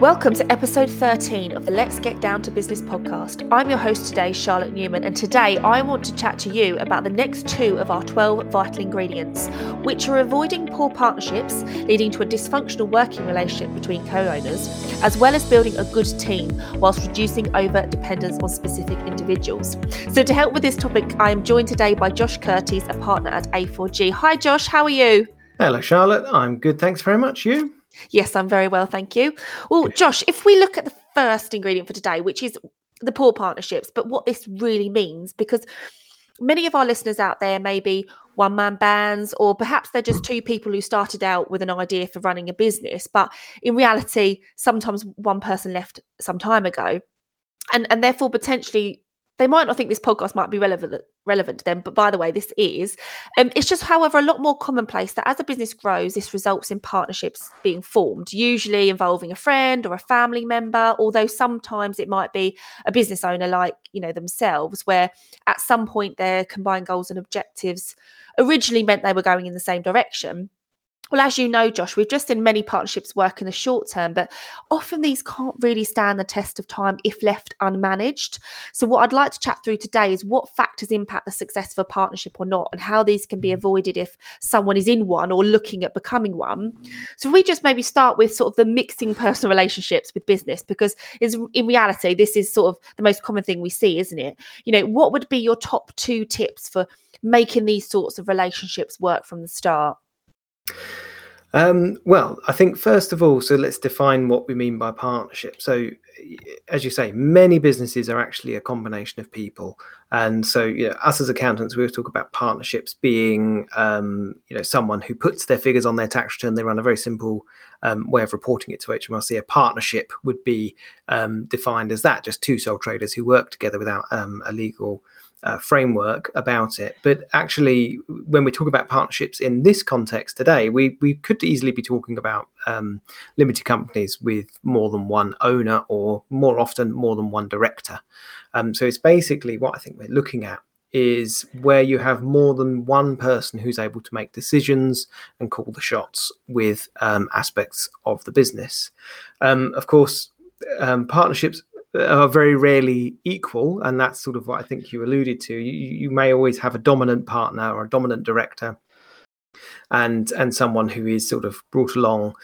Welcome to episode 13 of the Let's Get Down to Business podcast. I'm your host today, Charlotte Newman, and today I want to chat to you about the next two of our 12 vital ingredients, which are avoiding poor partnerships, leading to a dysfunctional working relationship between co-owners, as well as building a good team whilst reducing over-dependence on specific individuals. So to help with this topic, I am joined today by Josh Curtis, a partner at A4G. Hi, Josh. How are you? Hello, Charlotte. I'm good. Thanks very much. You? Yes, I'm very well, thank you. Well, Josh, if we look at the first ingredient for today, which is the poor partnerships, but what this really means, because many of our listeners out there may be one-man bands, or perhaps they're just two people who started out with an idea for running a business, but in reality, sometimes one person left some time ago, and therefore potentially they might not think this podcast might be relevant to them, but by the way, this is. It's just, however, a lot more commonplace that as a business grows, this results in partnerships being formed, usually involving a friend or a family member, although sometimes it might be a business owner like, you know, themselves, where at some point their combined goals and objectives originally meant they were going in the same direction. Well, as you know, Josh, we've just seen many partnerships work in the short term, but often these can't really stand the test of time if left unmanaged. So what I'd like to chat through today is what factors impact the success of a partnership or not, and how these can be avoided if someone is in one or looking at becoming one. So we just maybe start with sort of the mixing personal relationships with business, because in reality, this is sort of the most common thing we see, isn't it? You know, what would be your top two tips for making these sorts of relationships work from the start? Well, I think first of all, so let's define what we mean by partnership. So as you say, many businesses are actually a combination of people. And so, you know, us as accountants, we always talk about partnerships being, someone who puts their figures on their tax return. They run a very simple way of reporting it to HMRC. A partnership would be defined as that, just two sole traders who work together without a legal framework about it. But actually, when we talk about partnerships in this context today, we could easily be talking about limited companies with more than one owner, or more often more than one director. So it's basically what I think we're looking at is where you have more than one person who's able to make decisions and call the shots with aspects of the business. Of course, partnerships are very rarely equal, and that's sort of what I think you alluded to. You may always have a dominant partner or a dominant director, and someone who is sort of brought along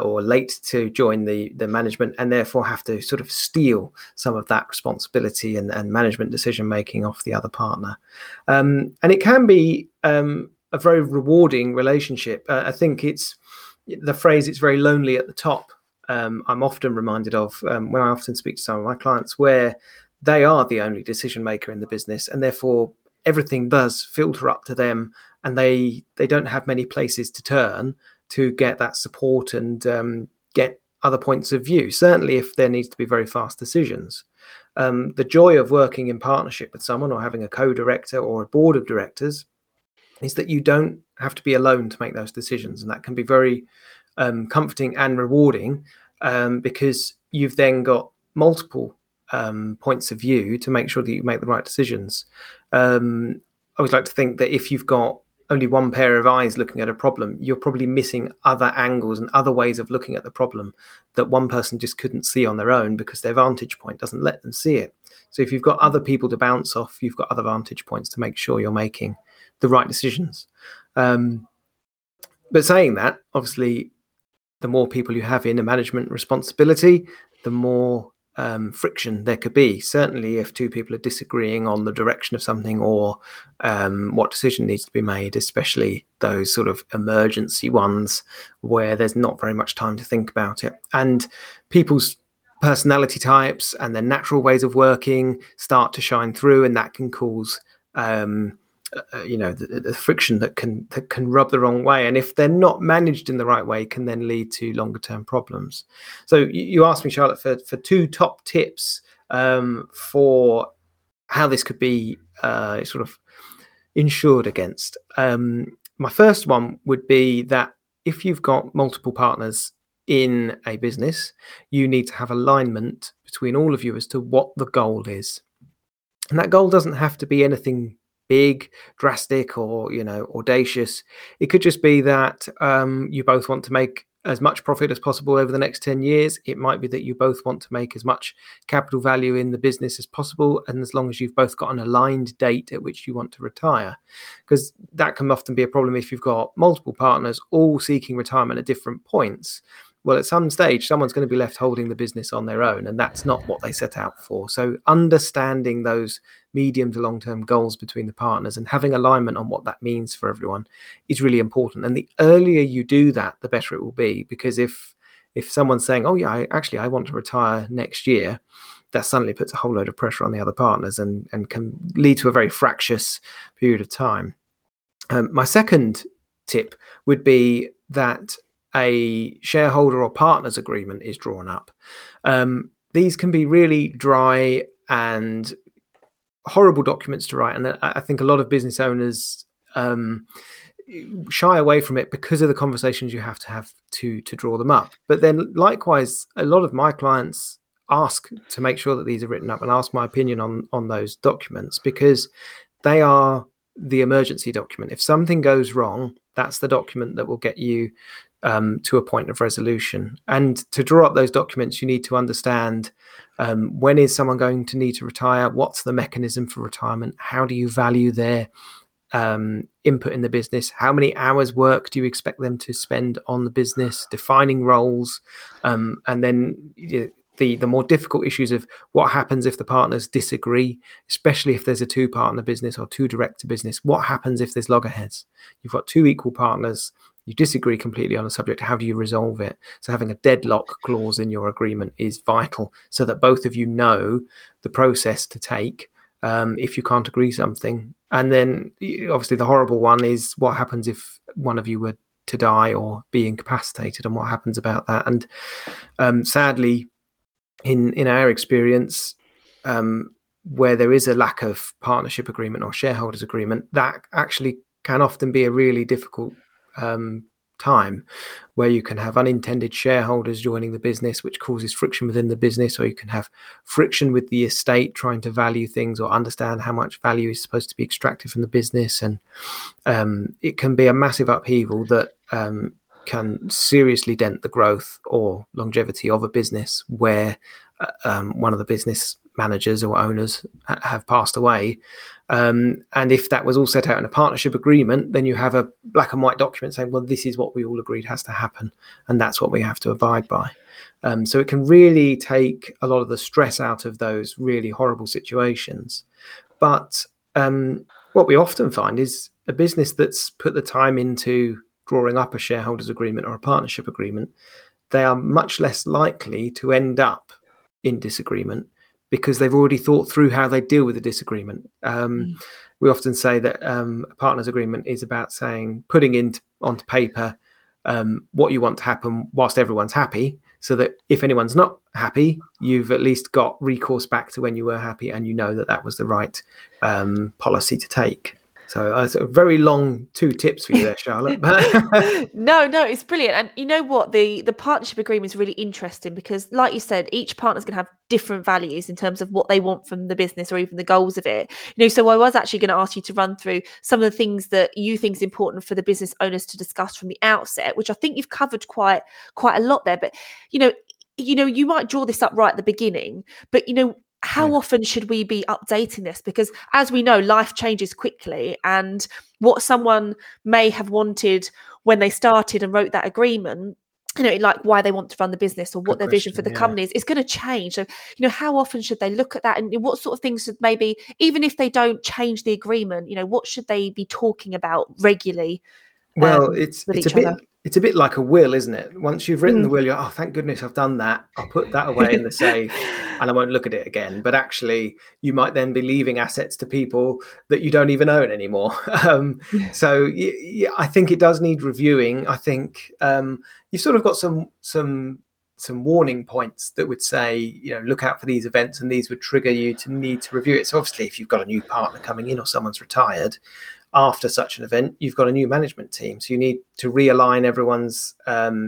or late to join the management, and therefore have to sort of steal some of that responsibility and management decision making off the other partner, and it can be a very rewarding relationship. I think it's the phrase "it's very lonely at the top." I'm often reminded of when I often speak to some of my clients, where they are the only decision maker in the business, and therefore everything does filter up to them, and they don't have many places to turn to get that support and get other points of view, certainly if there needs to be very fast decisions. The joy of working in partnership with someone, or having a co-director or a board of directors, is that you don't have to be alone to make those decisions, and that can be very comforting and rewarding, because you've then got multiple points of view to make sure that you make the right decisions. I always like to think that if you've got only one pair of eyes looking at a problem, you're probably missing other angles and other ways of looking at the problem that one person just couldn't see on their own, because their vantage point doesn't let them see it. So if you've got other people to bounce off, you've got other vantage points to make sure you're making the right decisions. But saying that, obviously, the more people you have in a management responsibility, the more friction there could be. Certainly, if two people are disagreeing on the direction of something, or what decision needs to be made, especially those sort of emergency ones where there's not very much time to think about it. And people's personality types and their natural ways of working start to shine through, and that can cause the friction that can rub the wrong way, and if they're not managed in the right way, can then lead to longer term problems. So you asked me, Charlotte, for two top tips for how this could be sort of insured against. My first one would be that if you've got multiple partners in a business, you need to have alignment between all of you as to what the goal is, and that goal doesn't have to be anything big, drastic, or audacious. It could just be that you both want to make as much profit as possible over the next 10 years. It might be that you both want to make as much capital value in the business as possible, and as long as you've both got an aligned date at which you want to retire, because that can often be a problem if you've got multiple partners all seeking retirement at different points. Well, at some stage, someone's going to be left holding the business on their own, and that's not what they set out for. So understanding those medium to long-term goals between the partners and having alignment on what that means for everyone is really important. And the earlier you do that, the better it will be, because if someone's saying, oh, yeah, I want to retire next year, that suddenly puts a whole load of pressure on the other partners and can lead to a very fractious period of time. My second tip would be that a shareholder or partners agreement is drawn up. These can be really dry and horrible documents to write. And I think a lot of business owners shy away from it because of the conversations you have to draw them up. But then likewise, a lot of my clients ask to make sure that these are written up and ask my opinion on those documents, because they are the emergency document. If something goes wrong, that's the document that will get you to a point of resolution. And to draw up those documents, you need to understand when is someone going to need to retire, what's the mechanism for retirement, how do you value their input in the business, how many hours work do you expect them to spend on the business, defining roles, and then the more difficult issues of what happens if the partners disagree, especially if there's a two-partner business or two-director business. What happens if there's loggerheads? You've got two equal partners. You disagree completely on a subject. How do you resolve it? So having a deadlock clause in your agreement is vital, so that both of you know the process to take if you can't agree something. And then obviously the horrible one is what happens if one of you were to die or be incapacitated, and what happens about that. And sadly, in our experience, where there is a lack of partnership agreement or shareholders agreement, that actually can often be a really difficult time, where you can have unintended shareholders joining the business, which causes friction within the business, or you can have friction with the estate trying to value things or understand how much value is supposed to be extracted from the business. And it can be a massive upheaval that can seriously dent the growth or longevity of a business where one of the business managers or owners have passed away. And if that was all set out in a partnership agreement, then you have a black and white document saying, well, this is what we all agreed has to happen, and that's what we have to abide by. So it can really take a lot of the stress out of those really horrible situations. But what we often find is a business that's put the time into drawing up a shareholders agreement or a partnership agreement, they are much less likely to end up in disagreement, because they've already thought through how they deal with the disagreement. We often say that a partners agreement is about saying, putting onto paper what you want to happen whilst everyone's happy, so that if anyone's not happy, you've at least got recourse back to when you were happy, and you know that that was the right policy to take. So a very long two tips for you there, Charlotte. No, it's brilliant. And you know what? The partnership agreement is really interesting, because like you said, each partner's going to have different values in terms of what they want from the business or even the goals of it. So I was actually going to ask you to run through some of the things that you think is important for the business owners to discuss from the outset, which I think you've covered quite a lot there. But, you might draw this up right at the beginning, but, how often should we be updating this? Because as we know, life changes quickly, and what someone may have wanted when they started and wrote that agreement, like why they want to run the business or what their vision for the company is going to change. So, how often should they look at that, and what sort of things should maybe, even if they don't change the agreement, what should they be talking about regularly? Well, it's a bit like a will, isn't it? Once you've written the will, you're, oh, thank goodness I've done that. I'll put that away in the safe and I won't look at it again. But actually, you might then be leaving assets to people that you don't even own anymore. So I think it does need reviewing. I think you've sort of got some warning points that would say, look out for these events, and these would trigger you to need to review it. So obviously, if you've got a new partner coming in or someone's retired, after such an event, you've got a new management team. So you need to realign everyone's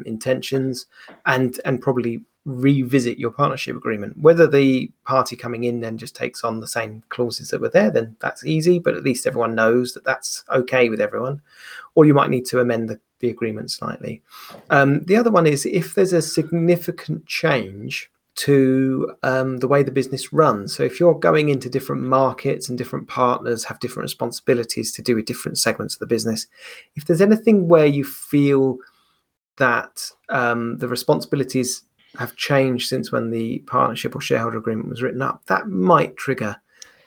intentions and probably revisit your partnership agreement. Whether the party coming in then just takes on the same clauses that were there, then that's easy, but at least everyone knows that that's okay with everyone. Or you might need to amend the agreement slightly. The other one is if there's a significant change to the way the business runs. So if you're going into different markets and different partners have different responsibilities to do with different segments of the business, if there's anything where you feel that the responsibilities have changed since when the partnership or shareholder agreement was written up, that might trigger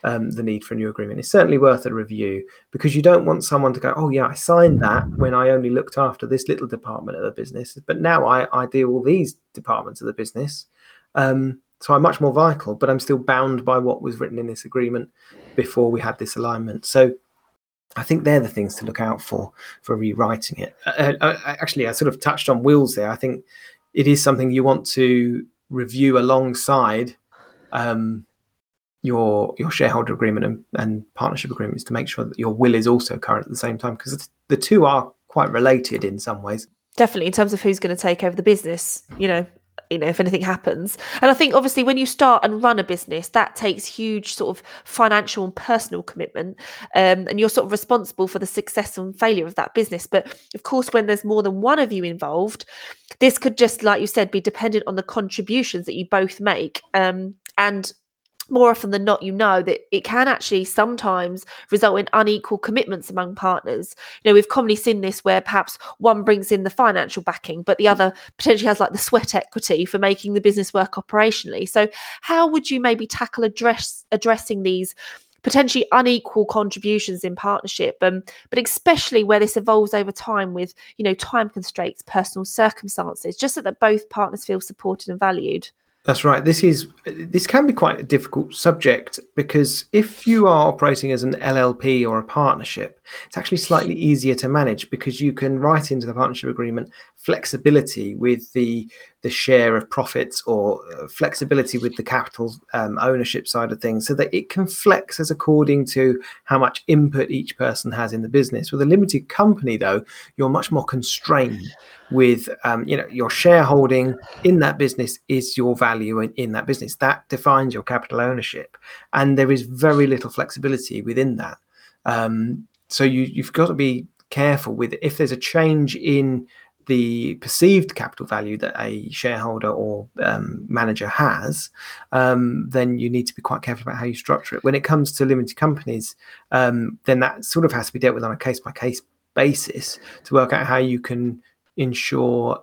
the need for a new agreement. It's certainly worth a review, because you don't want someone to go, oh yeah, I signed that when I only looked after this little department of the business, but now I deal with all these departments of the business. So I'm much more vital, but I'm still bound by what was written in this agreement before we had this alignment. So I think they're the things to look out for rewriting it. Actually, I sort of touched on wills there. I think it is something you want to review alongside your shareholder agreement and partnership agreements to make sure that your will is also current at the same time, because the two are quite related in some ways. Definitely, in terms of who's going to take over the business, you know, if anything happens. And I think obviously when you start and run a business, that takes huge sort of financial and personal commitment, and you're sort of responsible for the success and failure of that business. But of course, when there's more than one of you involved, this could just, like you said, be dependent on the contributions that you both make. And more often than not, you know that it can actually sometimes result in unequal commitments among partners. You know, we've commonly seen this where perhaps one brings in the financial backing, but the other potentially has like the sweat equity for making the business work operationally. So how would you maybe tackle addressing these potentially unequal contributions in partnership, but especially where this evolves over time with, you know, time constraints, personal circumstances, just so that both partners feel supported and valued? That's right. This can be quite a difficult subject, because if you are operating as an LLP or a partnership, it's actually slightly easier to manage, because you can write into the partnership agreement flexibility with the share of profits, or flexibility with the capital ownership side of things, so that it can flex as according to how much input each person has in the business. With a limited company, though, you're much more constrained with, your shareholding in that business is your value in that business. That defines your capital ownership. And there is very little flexibility within that. So you've got to be careful with, if there's a change in the perceived capital value that a shareholder or manager has, then you need to be quite careful about how you structure it. When it comes to limited companies, then that sort of has to be dealt with on a case-by-case basis to work out how you can ensure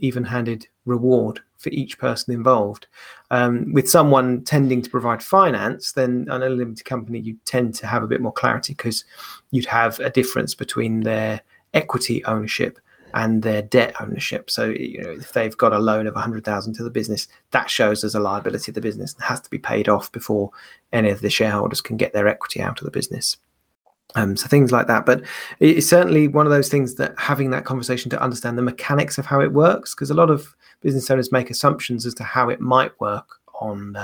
even-handed reward for each person involved. With someone tending to provide finance, then on a limited company, you tend to have a bit more clarity, because you'd have a difference between their equity ownership and their debt ownership. So, you know, if they've got a loan of 100,000 to the business, that shows as a liability of the business and has to be paid off before any of the shareholders can get their equity out of the business. So things like that. But it's certainly one of those things that having that conversation to understand the mechanics of how it works, because a lot of business owners make assumptions as to how it might work on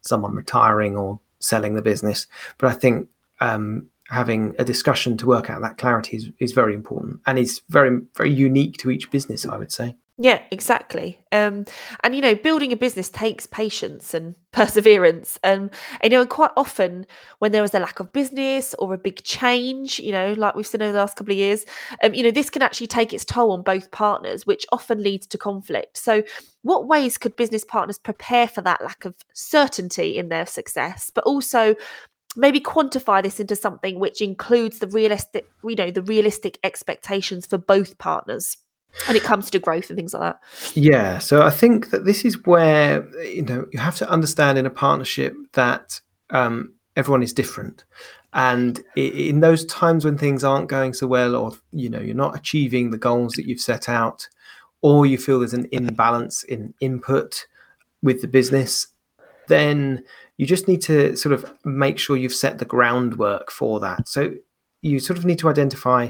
someone retiring or selling the business. But I think having a discussion to work out that clarity is very important, and is very, very unique to each business, I would say. Yeah, exactly. And, you know, building a business takes patience and perseverance. And quite often when there is a lack of business or a big change, you know, like we've seen over the last couple of years, this can actually take its toll on both partners, which often leads to conflict. So what ways could business partners prepare for that lack of certainty in their success, but also maybe quantify this into something which includes the realistic expectations for both partners? And it comes to growth and things like that. Yeah. So I think that this is where, you know, you have to understand in a partnership that everyone is different. And in those times when things aren't going so well, or, you know, you're not achieving the goals that you've set out, or you feel there's an imbalance in input with the business, then you just need to sort of make sure you've set the groundwork for that. So you sort of need to identify,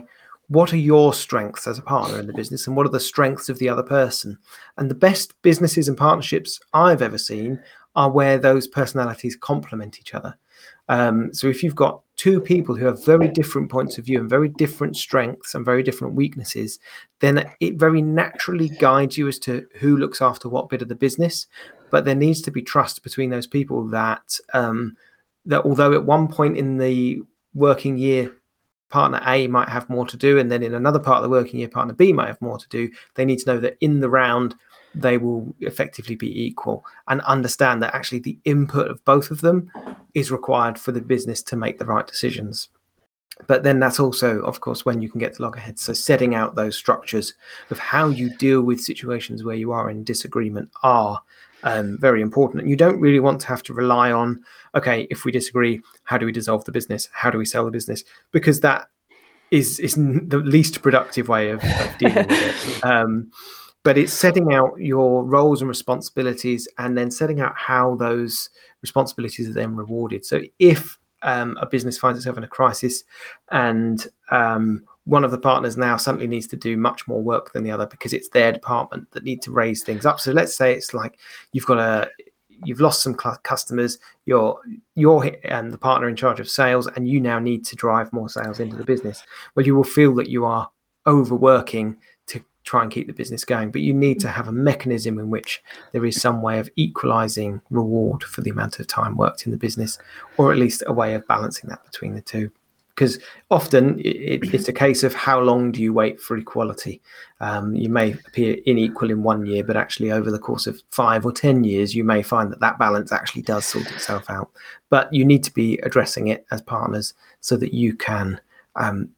what are your strengths as a partner in the business, and what are the strengths of the other person? And the best businesses and partnerships I've ever seen are where those personalities complement each other. So if you've got two people who have very different points of view and very different strengths and very different weaknesses, then it very naturally guides you as to who looks after what bit of the business. But there needs to be trust between those people that that although at one point in the working year, partner A might have more to do, and then in another part of the working year, partner B might have more to do, they need to know that in the round, they will effectively be equal and understand that actually the input of both of them is required for the business to make the right decisions. But then that's also, of course, when you can get to loggerheads. So setting out those structures of how you deal with situations where you are in disagreement are very important. And you don't really want to have to rely on, okay, if we disagree, how do we dissolve the business? How do we sell the business? Because that is the least productive way of dealing with it. But it's setting out your roles and responsibilities and then setting out how those responsibilities are then rewarded. So if a business finds itself in a crisis and one of the partners now suddenly needs to do much more work than the other because it's their department that need to raise things up. So let's say it's like you've lost some customers, you're and the partner in charge of sales, and you now need to drive more sales into the business. Well, you will feel that you are overworking to try and keep the business going, but you need to have a mechanism in which there is some way of equalizing reward for the amount of time worked in the business, or at least a way of balancing that between the two. Because often it's a case of how long do you wait for equality? You may appear unequal in 1 year, but actually over the course of 5 or 10 years, you may find that that balance actually does sort itself out. But you need to be addressing it as partners so that you can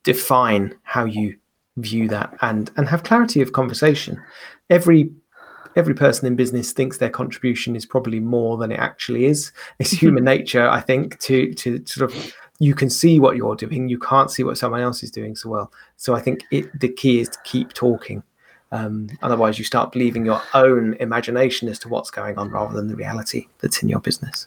define how you view that and have clarity of conversation. Every person in business thinks their contribution is probably more than it actually is. It's human nature, I think, to sort of, you can see what you're doing, you can't see what someone else is doing so well. So I think the key is to keep talking. Otherwise you start believing your own imagination as to what's going on rather than the reality that's in your business.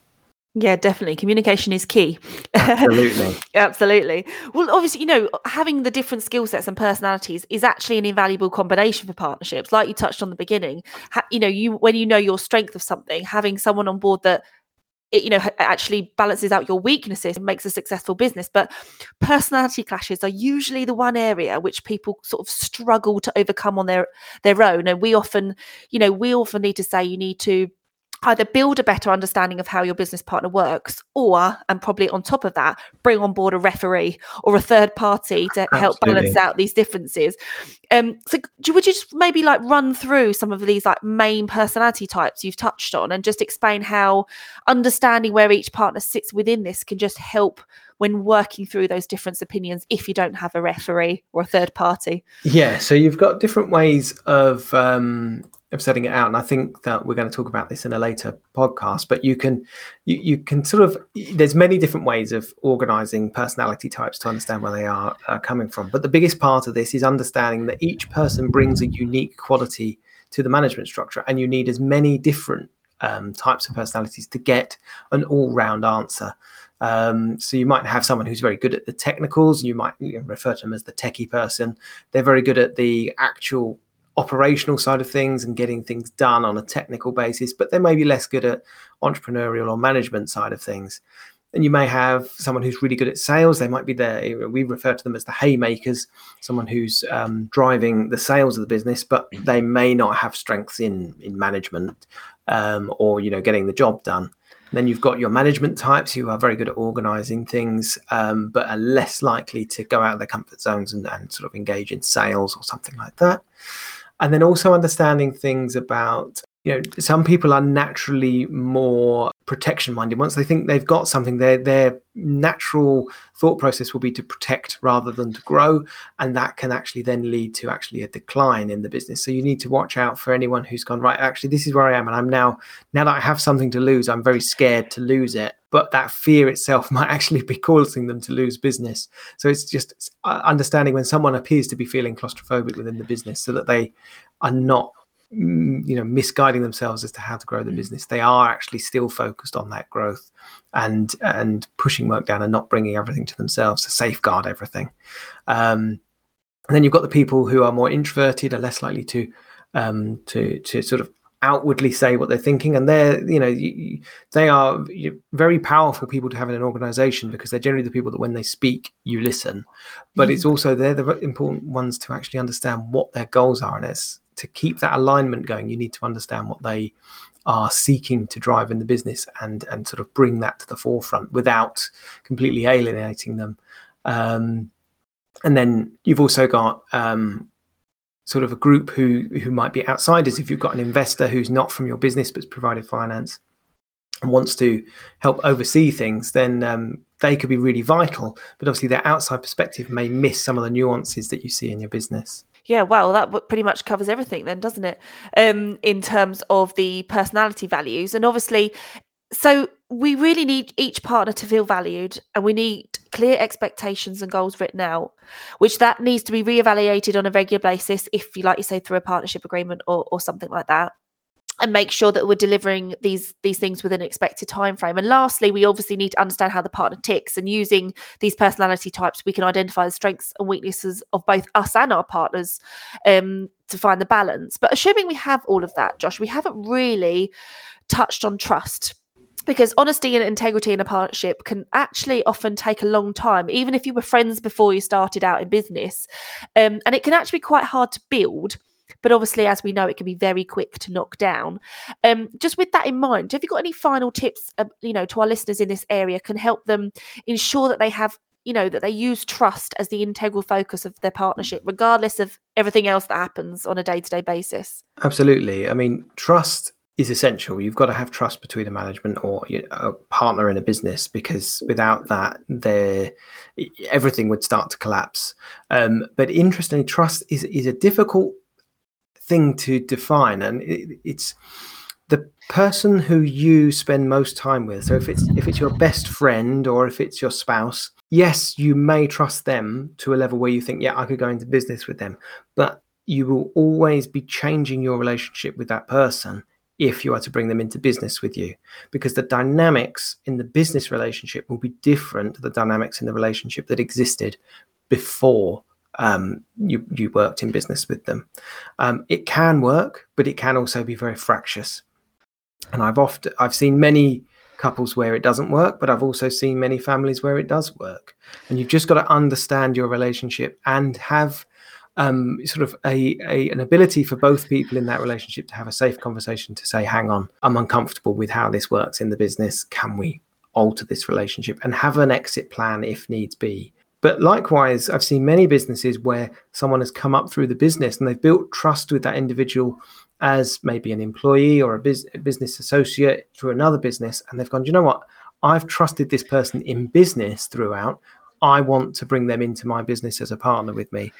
Yeah, definitely. Communication is key. Absolutely. Absolutely. Well, obviously, having the different skill sets and personalities is actually an invaluable combination for partnerships. Like you touched on the beginning, when you know your strength of something, having someone on board that actually balances out your weaknesses and makes a successful business. But personality clashes are usually the one area which people sort of struggle to overcome on their own. And we often need to say you need to either build a better understanding of how your business partner works, or, and probably on top of that, bring on board a referee or a third party to help balance out these differences. So would you just maybe run through some of these main personality types you've touched on and just explain how understanding where each partner sits within this can just help when working through those different opinions if you don't have a referee or a third party? Yeah, so you've got different ways of setting it out, and I think that we're going to talk about this in a later podcast, but you can sort of, there's many different ways of organizing personality types to understand where they are coming from, but the biggest part of this is understanding that each person brings a unique quality to the management structure, and you need as many different types of personalities to get an all-round answer. So you might have someone who's very good at the technicals, you might refer to them as the techie person. They're very good at the actual operational side of things and getting things done on a technical basis, but they may be less good at entrepreneurial or management side of things. And you may have someone who's really good at sales. They might be there, we refer to them as the haymakers, someone who's driving the sales of the business, but they may not have strengths in management or getting the job done. And then you've got your management types who are very good at organizing things, but are less likely to go out of their comfort zones and sort of engage in sales or something like that. And then also understanding things about, some people are naturally more protection minded. Once they think they've got something, their natural thought process will be to protect rather than to grow. And that can actually then lead to actually a decline in the business. So you need to watch out for anyone who's gone, right, actually, this is where I am. And I'm now that I have something to lose, I'm very scared to lose it. But that fear itself might actually be causing them to lose business. So it's just understanding when someone appears to be feeling claustrophobic within the business so that they are not misguiding themselves as to how to grow the business. They are actually still focused on that growth and pushing work down and not bringing everything to themselves to safeguard everything. And then you've got the people who are more introverted, are less likely to sort of outwardly say what they're thinking, and they're, you know, they are very powerful people to have in an organization because they're generally the people that when they speak, you listen. But it's also, they're the important ones to actually understand what their goals are, and it's to keep that alignment going. You need to understand what they are seeking to drive in the business, and sort of bring that to the forefront without completely alienating them. And then you've also got sort of a group who might be outsiders. If you've got an investor who's not from your business but's provided finance and wants to help oversee things, then they could be really vital. But obviously their outside perspective may miss some of the nuances that you see in your business. Yeah, well, that pretty much covers everything then, doesn't it? In terms of the personality values. And obviously, so we really need each partner to feel valued, and we need clear expectations and goals written out, which that needs to be reevaluated on a regular basis, if you like you say, through a partnership agreement or something like that. And make sure that we're delivering these things within an expected time frame. And lastly, we obviously need to understand how the partner ticks, and using these personality types, we can identify the strengths and weaknesses of both us and our partners to find the balance. But assuming we have all of that, Josh, we haven't really touched on trust, because honesty and integrity in a partnership can actually often take a long time, even if you were friends before you started out in business. And it can actually be quite hard to build. But obviously, as we know, it can be very quick to knock down. Just with that in mind, have you got any final tips, to our listeners in this area, can help them ensure that they have, that they use trust as the integral focus of their partnership, regardless of everything else that happens on a day-to-day basis? Absolutely. I mean, trust is essential. You've got to have trust between a management or a partner in a business, because without that, everything would start to collapse. But interestingly, trust is a difficult thing to define, and it's the person who you spend most time with. So if it's your best friend, or if it's your spouse, yes, you may trust them to a level where you think, yeah, I could go into business with them, but you will always be changing your relationship with that person if you are to bring them into business with you, because the dynamics in the business relationship will be different to the dynamics in the relationship that existed before you worked in business with them. It can work, but it can also be very fractious. And I've seen many couples where it doesn't work, but I've also seen many families where it does work. And you've just got to understand your relationship and have sort of an ability for both people in that relationship to have a safe conversation to say, hang on, I'm uncomfortable with how this works in the business. Can we alter this relationship? And have an exit plan if needs be. But likewise, I've seen many businesses where someone has come up through the business and they've built trust with that individual as maybe an employee or a business associate through another business. And they've gone, you know what? I've trusted this person in business throughout. I want to bring them into my business as a partner with me.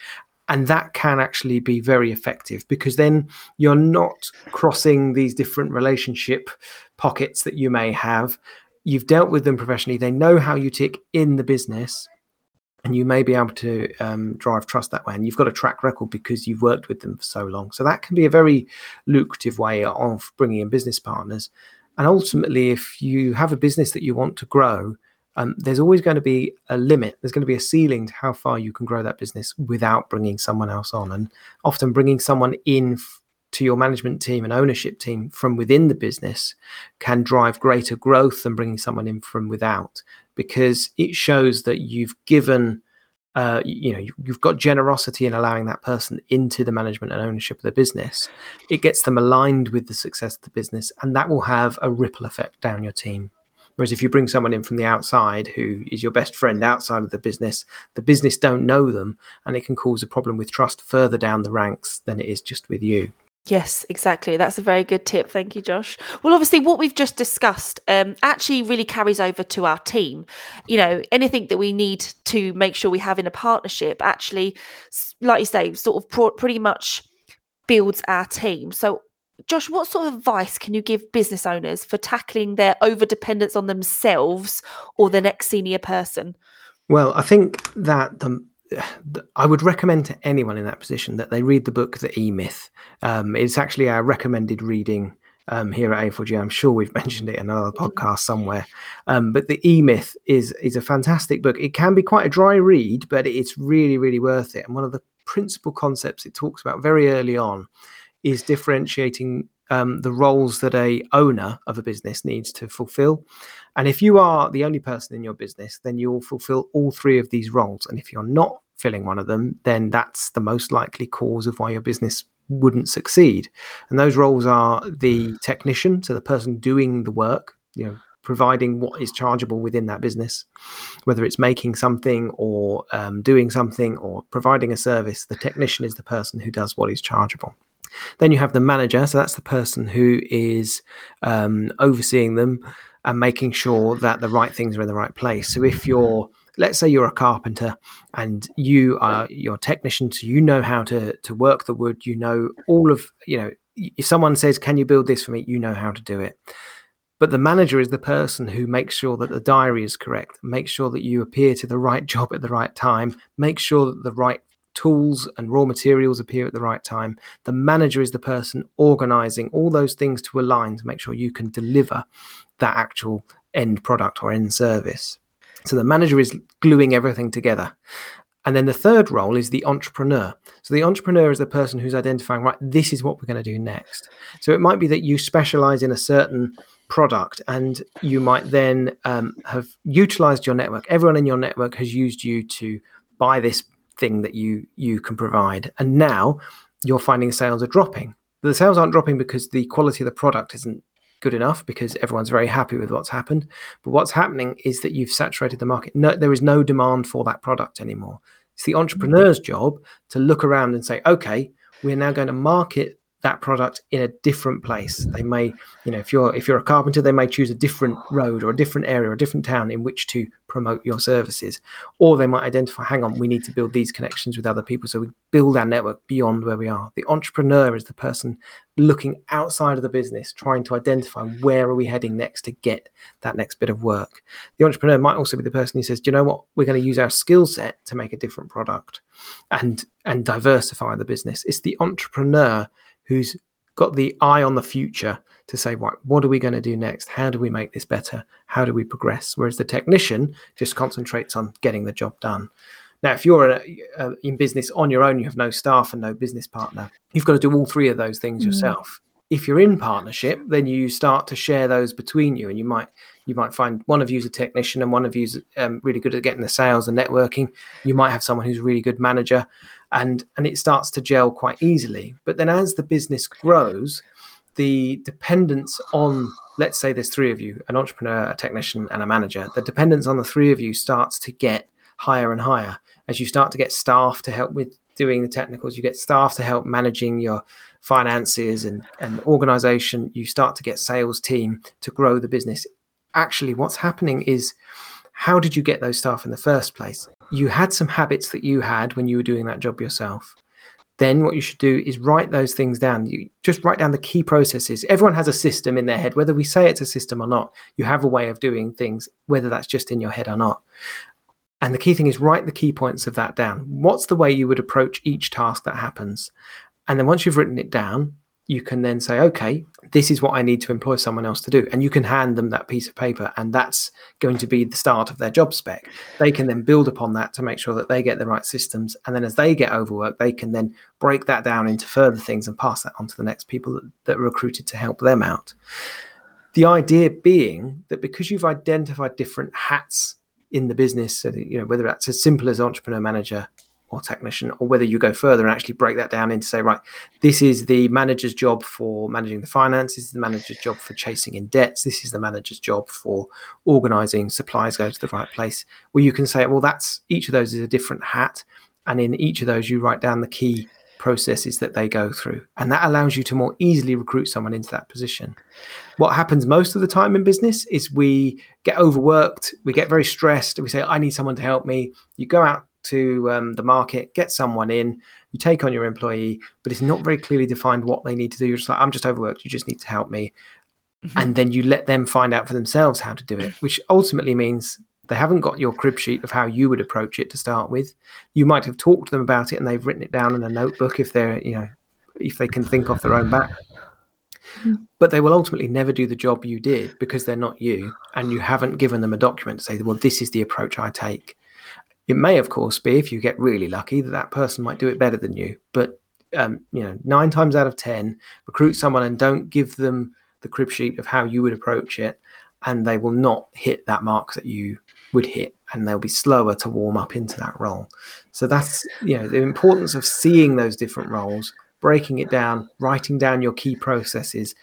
And that can actually be very effective, because then you're not crossing these different relationship pockets that you may have. You've dealt with them professionally. They know how you tick in the business. And you may be able to drive trust that way. And you've got a track record because you've worked with them for so long. So that can be a very lucrative way of bringing in business partners. And ultimately, if you have a business that you want to grow, there's always going to be a limit. There's going to be a ceiling to how far you can grow that business without bringing someone else on. And often bringing someone in to your management team and ownership team from within the business can drive greater growth than bringing someone in from without, because it shows that you've given, you've got generosity in allowing that person into the management and ownership of the business. It gets them aligned with the success of the business, and that will have a ripple effect down your team. Whereas if you bring someone in from the outside who is your best friend outside of the business don't know them, and it can cause a problem with trust further down the ranks than it is just with you. Yes, exactly. That's a very good tip. Thank you, Josh. Well, obviously, what we've just discussed actually really carries over to our team. Anything that we need to make sure we have in a partnership actually, like you say, sort of pretty much builds our team. So, Josh, what sort of advice can you give business owners for tackling their overdependence on themselves or the next senior person? Well, I think that I would recommend to anyone in that position that they read the book, The E-Myth. It's actually our recommended reading here at A4G. I'm sure we've mentioned it in another podcast somewhere. But The E-Myth is a fantastic book. It can be quite a dry read, but it's really, really worth it. And one of the principal concepts it talks about very early on is differentiating the roles that a owner of a business needs to fulfill. And if you are the only person in your business, then you will fulfill all three of these roles. And if you're not filling one of them, then that's the most likely cause of why your business wouldn't succeed. And those roles are the technician, so the person doing the work, you know, providing what is chargeable within that business, whether it's making something or doing something or providing a service. The technician is the person who does what is chargeable. Then you have the manager, so that's the person who is overseeing them and making sure that the right things are in the right place. So if you're, let's say you're a carpenter and you are your technician, so you know how to work the wood, you know all of, you know, if someone says, can you build this for me? You know how to do it. But the manager is the person who makes sure that the diary is correct, makes sure that you appear to the right job at the right time, makes sure that the right tools and raw materials appear at the right time. The manager is the person organizing all those things to align to make sure you can deliver that actual end product or end service. So the manager is gluing everything together. And then the third role is the entrepreneur. So the entrepreneur is the person who's identifying, right, this is what we're going to do next. So it might be that you specialize in a certain product, and you might then have utilized your network. Everyone in your network has used you to buy this thing that you can provide. And now you're finding sales are dropping. The sales aren't dropping because the quality of the product isn't good enough, because everyone's very happy with what's happened. But what's happening is that you've saturated the market. No, there is no demand for that product anymore. It's the entrepreneur's job to look around and say, okay, we're now going to market that product in a different place. They may, you know, if you're a carpenter, they may choose a different road or a different area or a different town in which to promote your services. Or they might identify, hang on, we need to build these connections with other people. So we build our network beyond where we are. The entrepreneur is the person looking outside of the business, trying to identify where are we heading next to get that next bit of work. The entrepreneur might also be the person who says, do you know what, we're going to use our skill set to make a different product and diversify the business. It's the entrepreneur who's got the eye on the future to say, right, what are we going to do next? How do we make this better? How do we progress? Whereas the technician just concentrates on getting the job done. Now, if you're in business on your own, you have no staff and no business partner, you've got to do all three of those things yourself. If you're in partnership, then you start to share those between you, and you might find one of you's a technician and one of you's really good at getting the sales and networking. You might have someone who's a really good manager, and it starts to gel quite easily. But then as the business grows, the dependence on, let's say there's three of you, an entrepreneur, a technician, and a manager, the dependence on the three of you starts to get higher and higher. As you start to get staff to help with doing the technicals, you get staff to help managing your finances and organization, you start to get sales team to grow the business. Actually, what's happening is, how did you get those staff in the first place? You had some habits that you had when you were doing that job yourself. Then what you should do is write those things down. You just write down the key processes. Everyone has a system in their head, whether we say it's a system or not. You have a way of doing things, whether that's just in your head or not. And the key thing is, write the key points of that down. What's the way you would approach each task that happens? And then once you've written it down, you can then say, okay, this is what I need to employ someone else to do. And you can hand them that piece of paper, and that's going to be the start of their job spec. They can then build upon that to make sure that they get the right systems. And then as they get overworked, they can then break that down into further things and pass that on to the next people that are recruited to help them out. The idea being that because you've identified different hats in the business, so that, you know, whether that's as simple as entrepreneur, manager, or technician, or whether you go further and actually break that down into, say, right, this is the manager's job for managing the finances, the manager's job for chasing in debts, this is the manager's job for organizing supplies go to the right place, where you can say, well, that's, each of those is a different hat, and in each of those you write down the key processes that they go through, and that allows you to more easily recruit someone into that position. What happens most of the time in business is we get overworked, we get very stressed, and we say, I need someone to help me. You go out to the market, get someone in, you take on your employee, but it's not very clearly defined what they need to do. You're just like, I'm just overworked, you just need to help me. Mm-hmm. And then you let them find out for themselves how to do it, which ultimately means they haven't got your crib sheet of how you would approach it to start with. You might have talked to them about it and they've written it down in a notebook if they're, you know, if they can think off their own back. But they will ultimately never do the job you did, because they're not you, and you haven't given them a document to say, well, this is the approach I take. It may, of course, be, if you get really lucky, that person might do it better than you. But nine times out of 10, recruit someone and don't give them the crib sheet of how you would approach it, and they will not hit that mark that you would hit, and they'll be slower to warm up into that role. So that's, the importance of seeing those different roles, breaking it down, writing down your key processes,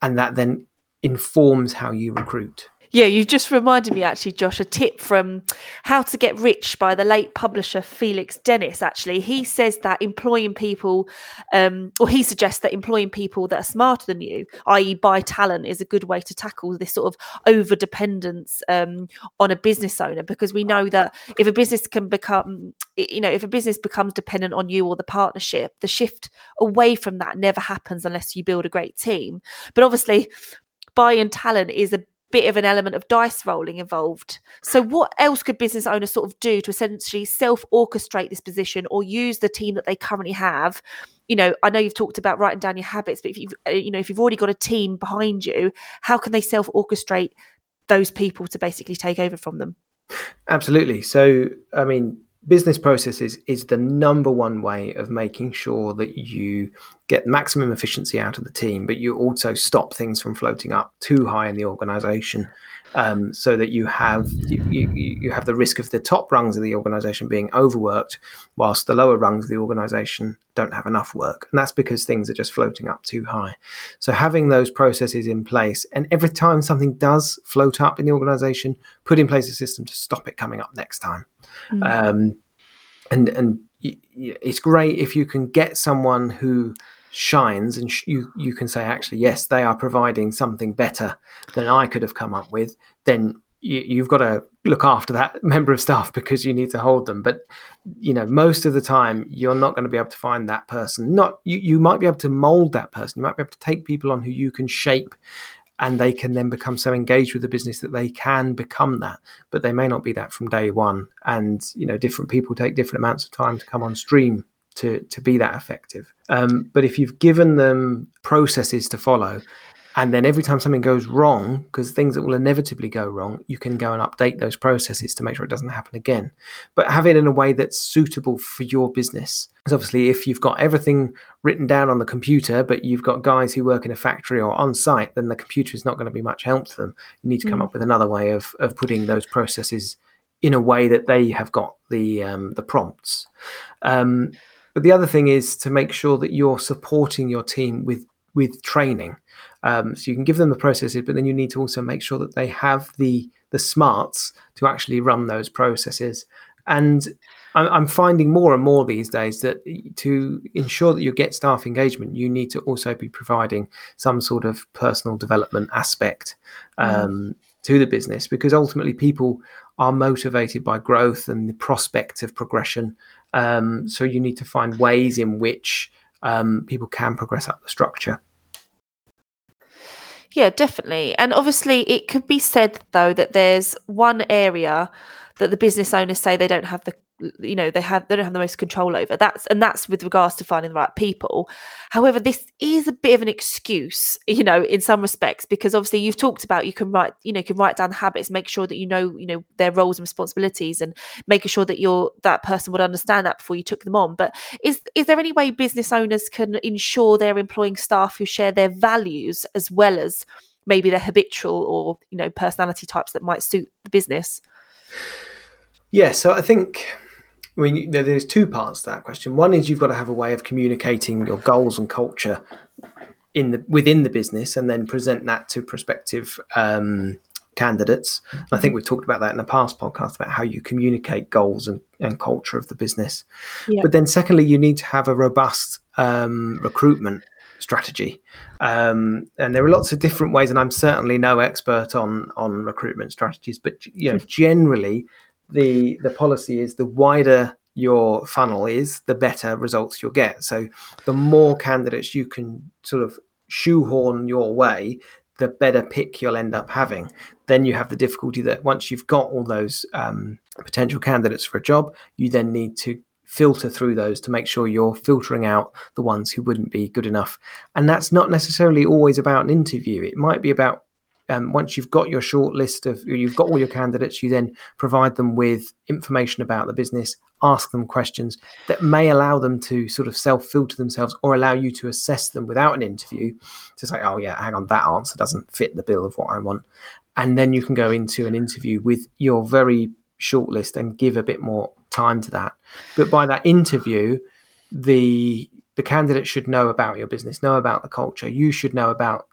and that then informs how you recruit. Yeah, you just reminded me, actually, Josh, a tip from How to Get Rich by the late publisher Felix Dennis, actually. He says that employing people, or he suggests that employing people that are smarter than you, i.e. by talent, is a good way to tackle this sort of over-dependence on a business owner, because we know that if a business can become, if a business becomes dependent on you or the partnership, the shift away from that never happens unless you build a great team. But obviously, buying talent is a bit of an element of dice rolling involved. So what else could business owners sort of do to essentially self-orchestrate this position or use the team that they currently have? I know you've talked about writing down your habits, but if you've already got a team behind you, how can they self-orchestrate those people to basically take over from them? Absolutely. So, business processes is the number one way of making sure that you get maximum efficiency out of the team, but you also stop things from floating up too high in the organization, so that you have the risk of the top rungs of the organization being overworked whilst the lower rungs of the organization don't have enough work. And that's because things are just floating up too high. So having those processes in place, and every time something does float up in the organization, put in place a system to stop it coming up next time. Mm-hmm. And it's great if you can get someone who shines and you can say, actually, yes, they are providing something better than I could have come up with. Then you've got to look after that member of staff because you need to hold them. But, most of the time you're not going to be able to find that person. You might be able to mold that person. You might be able to take people on who you can shape, and they can then become so engaged with the business that they can become that, but they may not be that from day one. And, different people take different amounts of time to come on stream to be that effective. But if you've given them processes to follow, and then every time something goes wrong, because things that will inevitably go wrong, you can go and update those processes to make sure it doesn't happen again. But have it in a way that's suitable for your business. Because obviously, if you've got everything written down on the computer, but you've got guys who work in a factory or on site, then the computer is not going to be much help to them. You need to come up with another way of putting those processes in a way that they have got the prompts. But the other thing is to make sure that you're supporting your team with training. So you can give them the processes, but then you need to also make sure that they have the smarts to actually run those processes. And I'm finding more and more these days that to ensure that you get staff engagement, you need to also be providing some sort of personal development aspect to the business, because ultimately people are motivated by growth and the prospect of progression. So you need to find ways in which people can progress up the structure. Yeah, definitely. And obviously it could be said, though, that there's one area that the business owners say they don't have the most control over. That's with regards to finding the right people. However, this is a bit of an excuse, in some respects, because obviously you've talked about you can write down the habits, make sure that their roles and responsibilities, and making sure that that person would understand that before you took them on. But is there any way business owners can ensure they're employing staff who share their values as well as maybe their habitual or personality types that might suit the business? Yeah, so I think there's two parts to that question. One is you've got to have a way of communicating your goals and culture within the business, and then present that to prospective candidates. And I think we've talked about that in a past podcast about how you communicate goals and culture of the business. Yeah. But then secondly, you need to have a robust recruitment strategy, and there are lots of different ways, and I'm certainly no expert on recruitment strategies, but generally the policy is the wider your funnel is, the better results you'll get. So the more candidates you can sort of shoehorn your way, the better pick you'll end up having. Then you have the difficulty that once you've got all those potential candidates for a job, you then need to filter through those to make sure you're filtering out the ones who wouldn't be good enough. And that's not necessarily always about an interview. It might be about once you've got your short list you've got all your candidates, you then provide them with information about the business, ask them questions that may allow them to sort of self-filter themselves or allow you to assess them without an interview. So it's like, oh yeah, hang on, that answer doesn't fit the bill of what I want. And then you can go into an interview with your very shortlist and give a bit more time to that. But by that interview, the candidate should know about your business, know about the culture. You should know about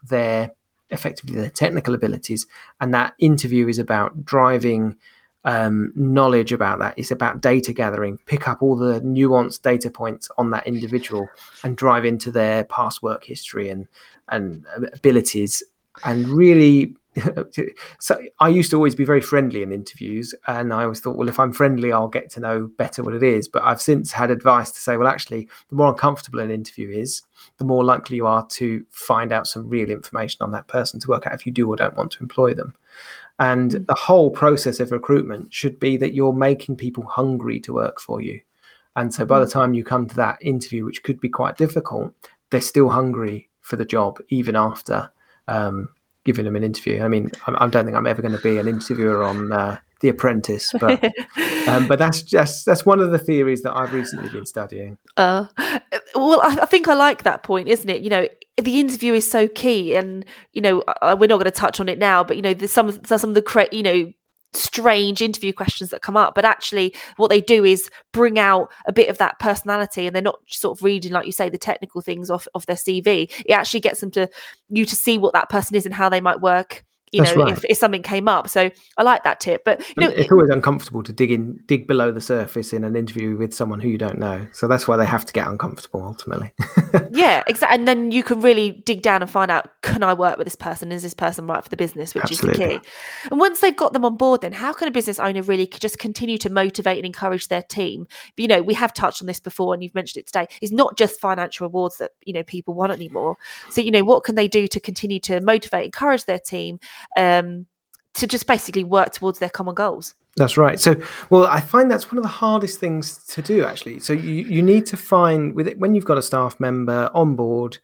effectively their technical abilities. And that interview is about driving knowledge about that. It's about data gathering, pick up all the nuanced data points on that individual and drive into their past work history and abilities. And really, so I used to always be very friendly in interviews, and I always thought, well, if I'm friendly, I'll get to know better what it is. But I've since had advice to say, well, actually, the more uncomfortable an interview is, the more likely you are to find out some real information on that person to work out if you do or don't want to employ them. And the whole process of recruitment should be that you're making people hungry to work for you. And so by the time you come to that interview, which could be quite difficult, they're still hungry for the job, even after giving them an interview. I mean, I don't think I'm ever going to be an interviewer on The Apprentice, but that's one of the theories that I've recently been studying. Well, I think I like that point, isn't it? You know, the interview is so key, and you know, we're not going to touch on it now, but you know, there's some of the strange interview questions that come up, but actually what they do is bring out a bit of that personality, and they're not sort of reading, like you say, the technical things off their CV. It actually gets them to see what that person is and how they might work, right, if something came up. So I like that tip, but it's always uncomfortable to dig below the surface in an interview with someone who you don't know. So that's why they have to get uncomfortable ultimately. Yeah, exactly. And then you can really dig down and find out, can I work with this person? Is this person right for the business? Which Absolutely. Is the key. And once they've got them on board, then how can a business owner really just continue to motivate and encourage their team? But, we have touched on this before, and you've mentioned it today. It's not just financial rewards that, people want anymore. So, what can they do to continue to motivate, encourage their team, to just basically work towards their common goals? That's right. So, well, I find that's one of the hardest things to do, actually. So you need to find with it, when you've got a staff member on board,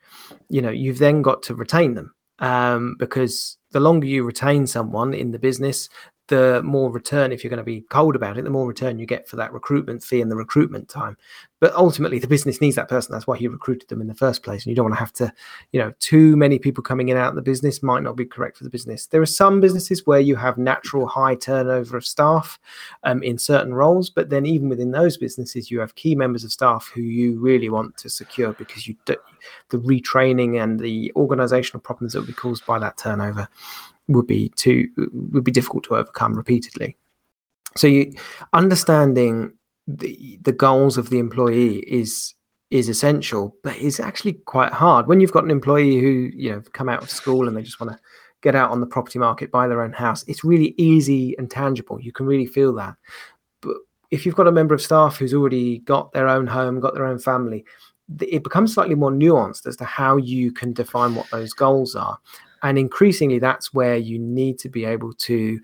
you've then got to retain them, because the longer you retain someone in the business, the more return, if you're going to be cold about it, the more return you get for that recruitment fee and the recruitment time. But ultimately, the business needs that person. That's why you recruited them in the first place. And you don't want to have to, too many people coming in and out of the business might not be correct for the business. There are some businesses where you have natural high turnover of staff in certain roles. But then even within those businesses, you have key members of staff who you really want to secure, because the retraining and the organizational problems that would be caused by that turnover would be difficult to overcome repeatedly. So understanding the goals of the employee is essential, but it's actually quite hard when you've got an employee who come out of school and they just want to get out on the property market, buy their own house. It's really easy and tangible. You can really feel that. But if you've got a member of staff who's already got their own home, got their own family, it becomes slightly more nuanced as to how you can define what those goals are. And increasingly, that's where you need to be able to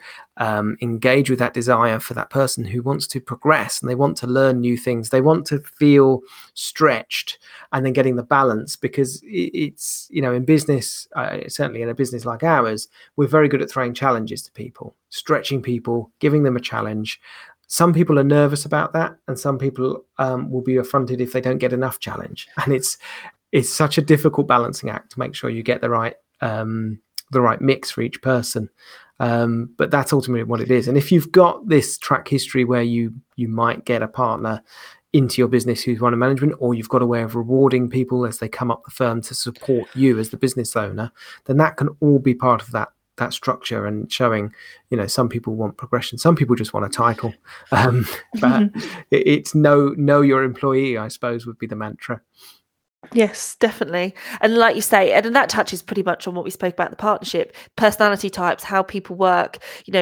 engage with that desire for that person who wants to progress, and they want to learn new things. They want to feel stretched, and then getting the balance, because it's, in business, certainly in a business like ours, we're very good at throwing challenges to people, stretching people, giving them a challenge. Some people are nervous about that, and some people will be affronted if they don't get enough challenge. And it's such a difficult balancing act to make sure you get the right mix for each person, but that's ultimately what it is. And if you've got this track history where you might get a partner into your business who's one of management, or you've got a way of rewarding people as they come up the firm to support you as the business owner, then that can all be part of that structure and showing, some people want progression, some people just want a title, but it's know your employee, I suppose, would be the mantra. Yes, definitely. And like you say, and that touches pretty much on what we spoke about, the partnership, personality types, how people work,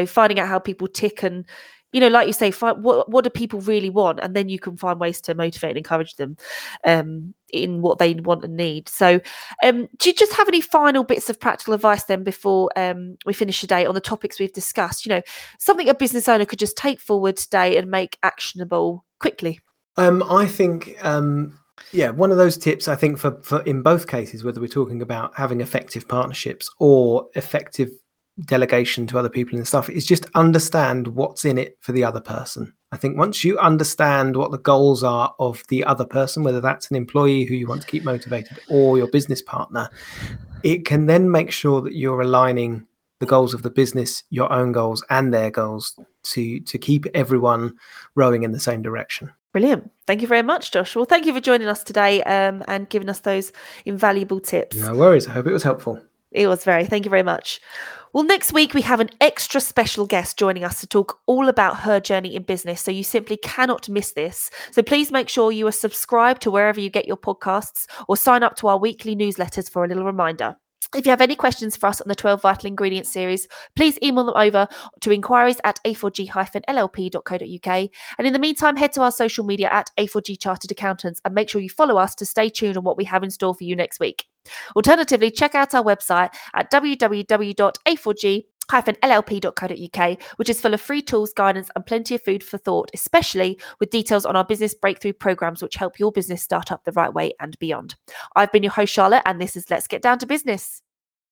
finding out how people tick, and like you say, what do people really want, and then you can find ways to motivate and encourage them in what they want and need. So do you just have any final bits of practical advice then before we finish today on the topics we've discussed, something a business owner could just take forward today and make actionable quickly? I think yeah, one of those tips, I think, for in both cases, whether we're talking about having effective partnerships or effective delegation to other people and stuff is just understand what's in it for the other person. I think once you understand what the goals are of the other person, whether that's an employee who you want to keep motivated or your business partner, it can then make sure that you're aligning the goals of the business, your own goals and their goals to keep everyone rowing in the same direction. Brilliant. Thank you very much, Josh. Well, thank you for joining us today and giving us those invaluable tips. No worries. I hope it was helpful. It was very. Thank you very much. Well, next week we have an extra special guest joining us to talk all about her journey in business. So you simply cannot miss this. So please make sure you are subscribed to wherever you get your podcasts or sign up to our weekly newsletters for a little reminder. If you have any questions for us on the 12 Vital Ingredients series, please email them over to inquiries@a4g-llp.co.uk. And in the meantime, head to our social media @A4G Chartered Accountants and make sure you follow us to stay tuned on what we have in store for you next week. Alternatively, check out our website at www.a4g-llp.co.uk, which is full of free tools, guidance and plenty of food for thought, especially with details on our business breakthrough programs, which help your business start up the right way and beyond. I've been your host, Charlotte, and this is Let's Get Down to Business.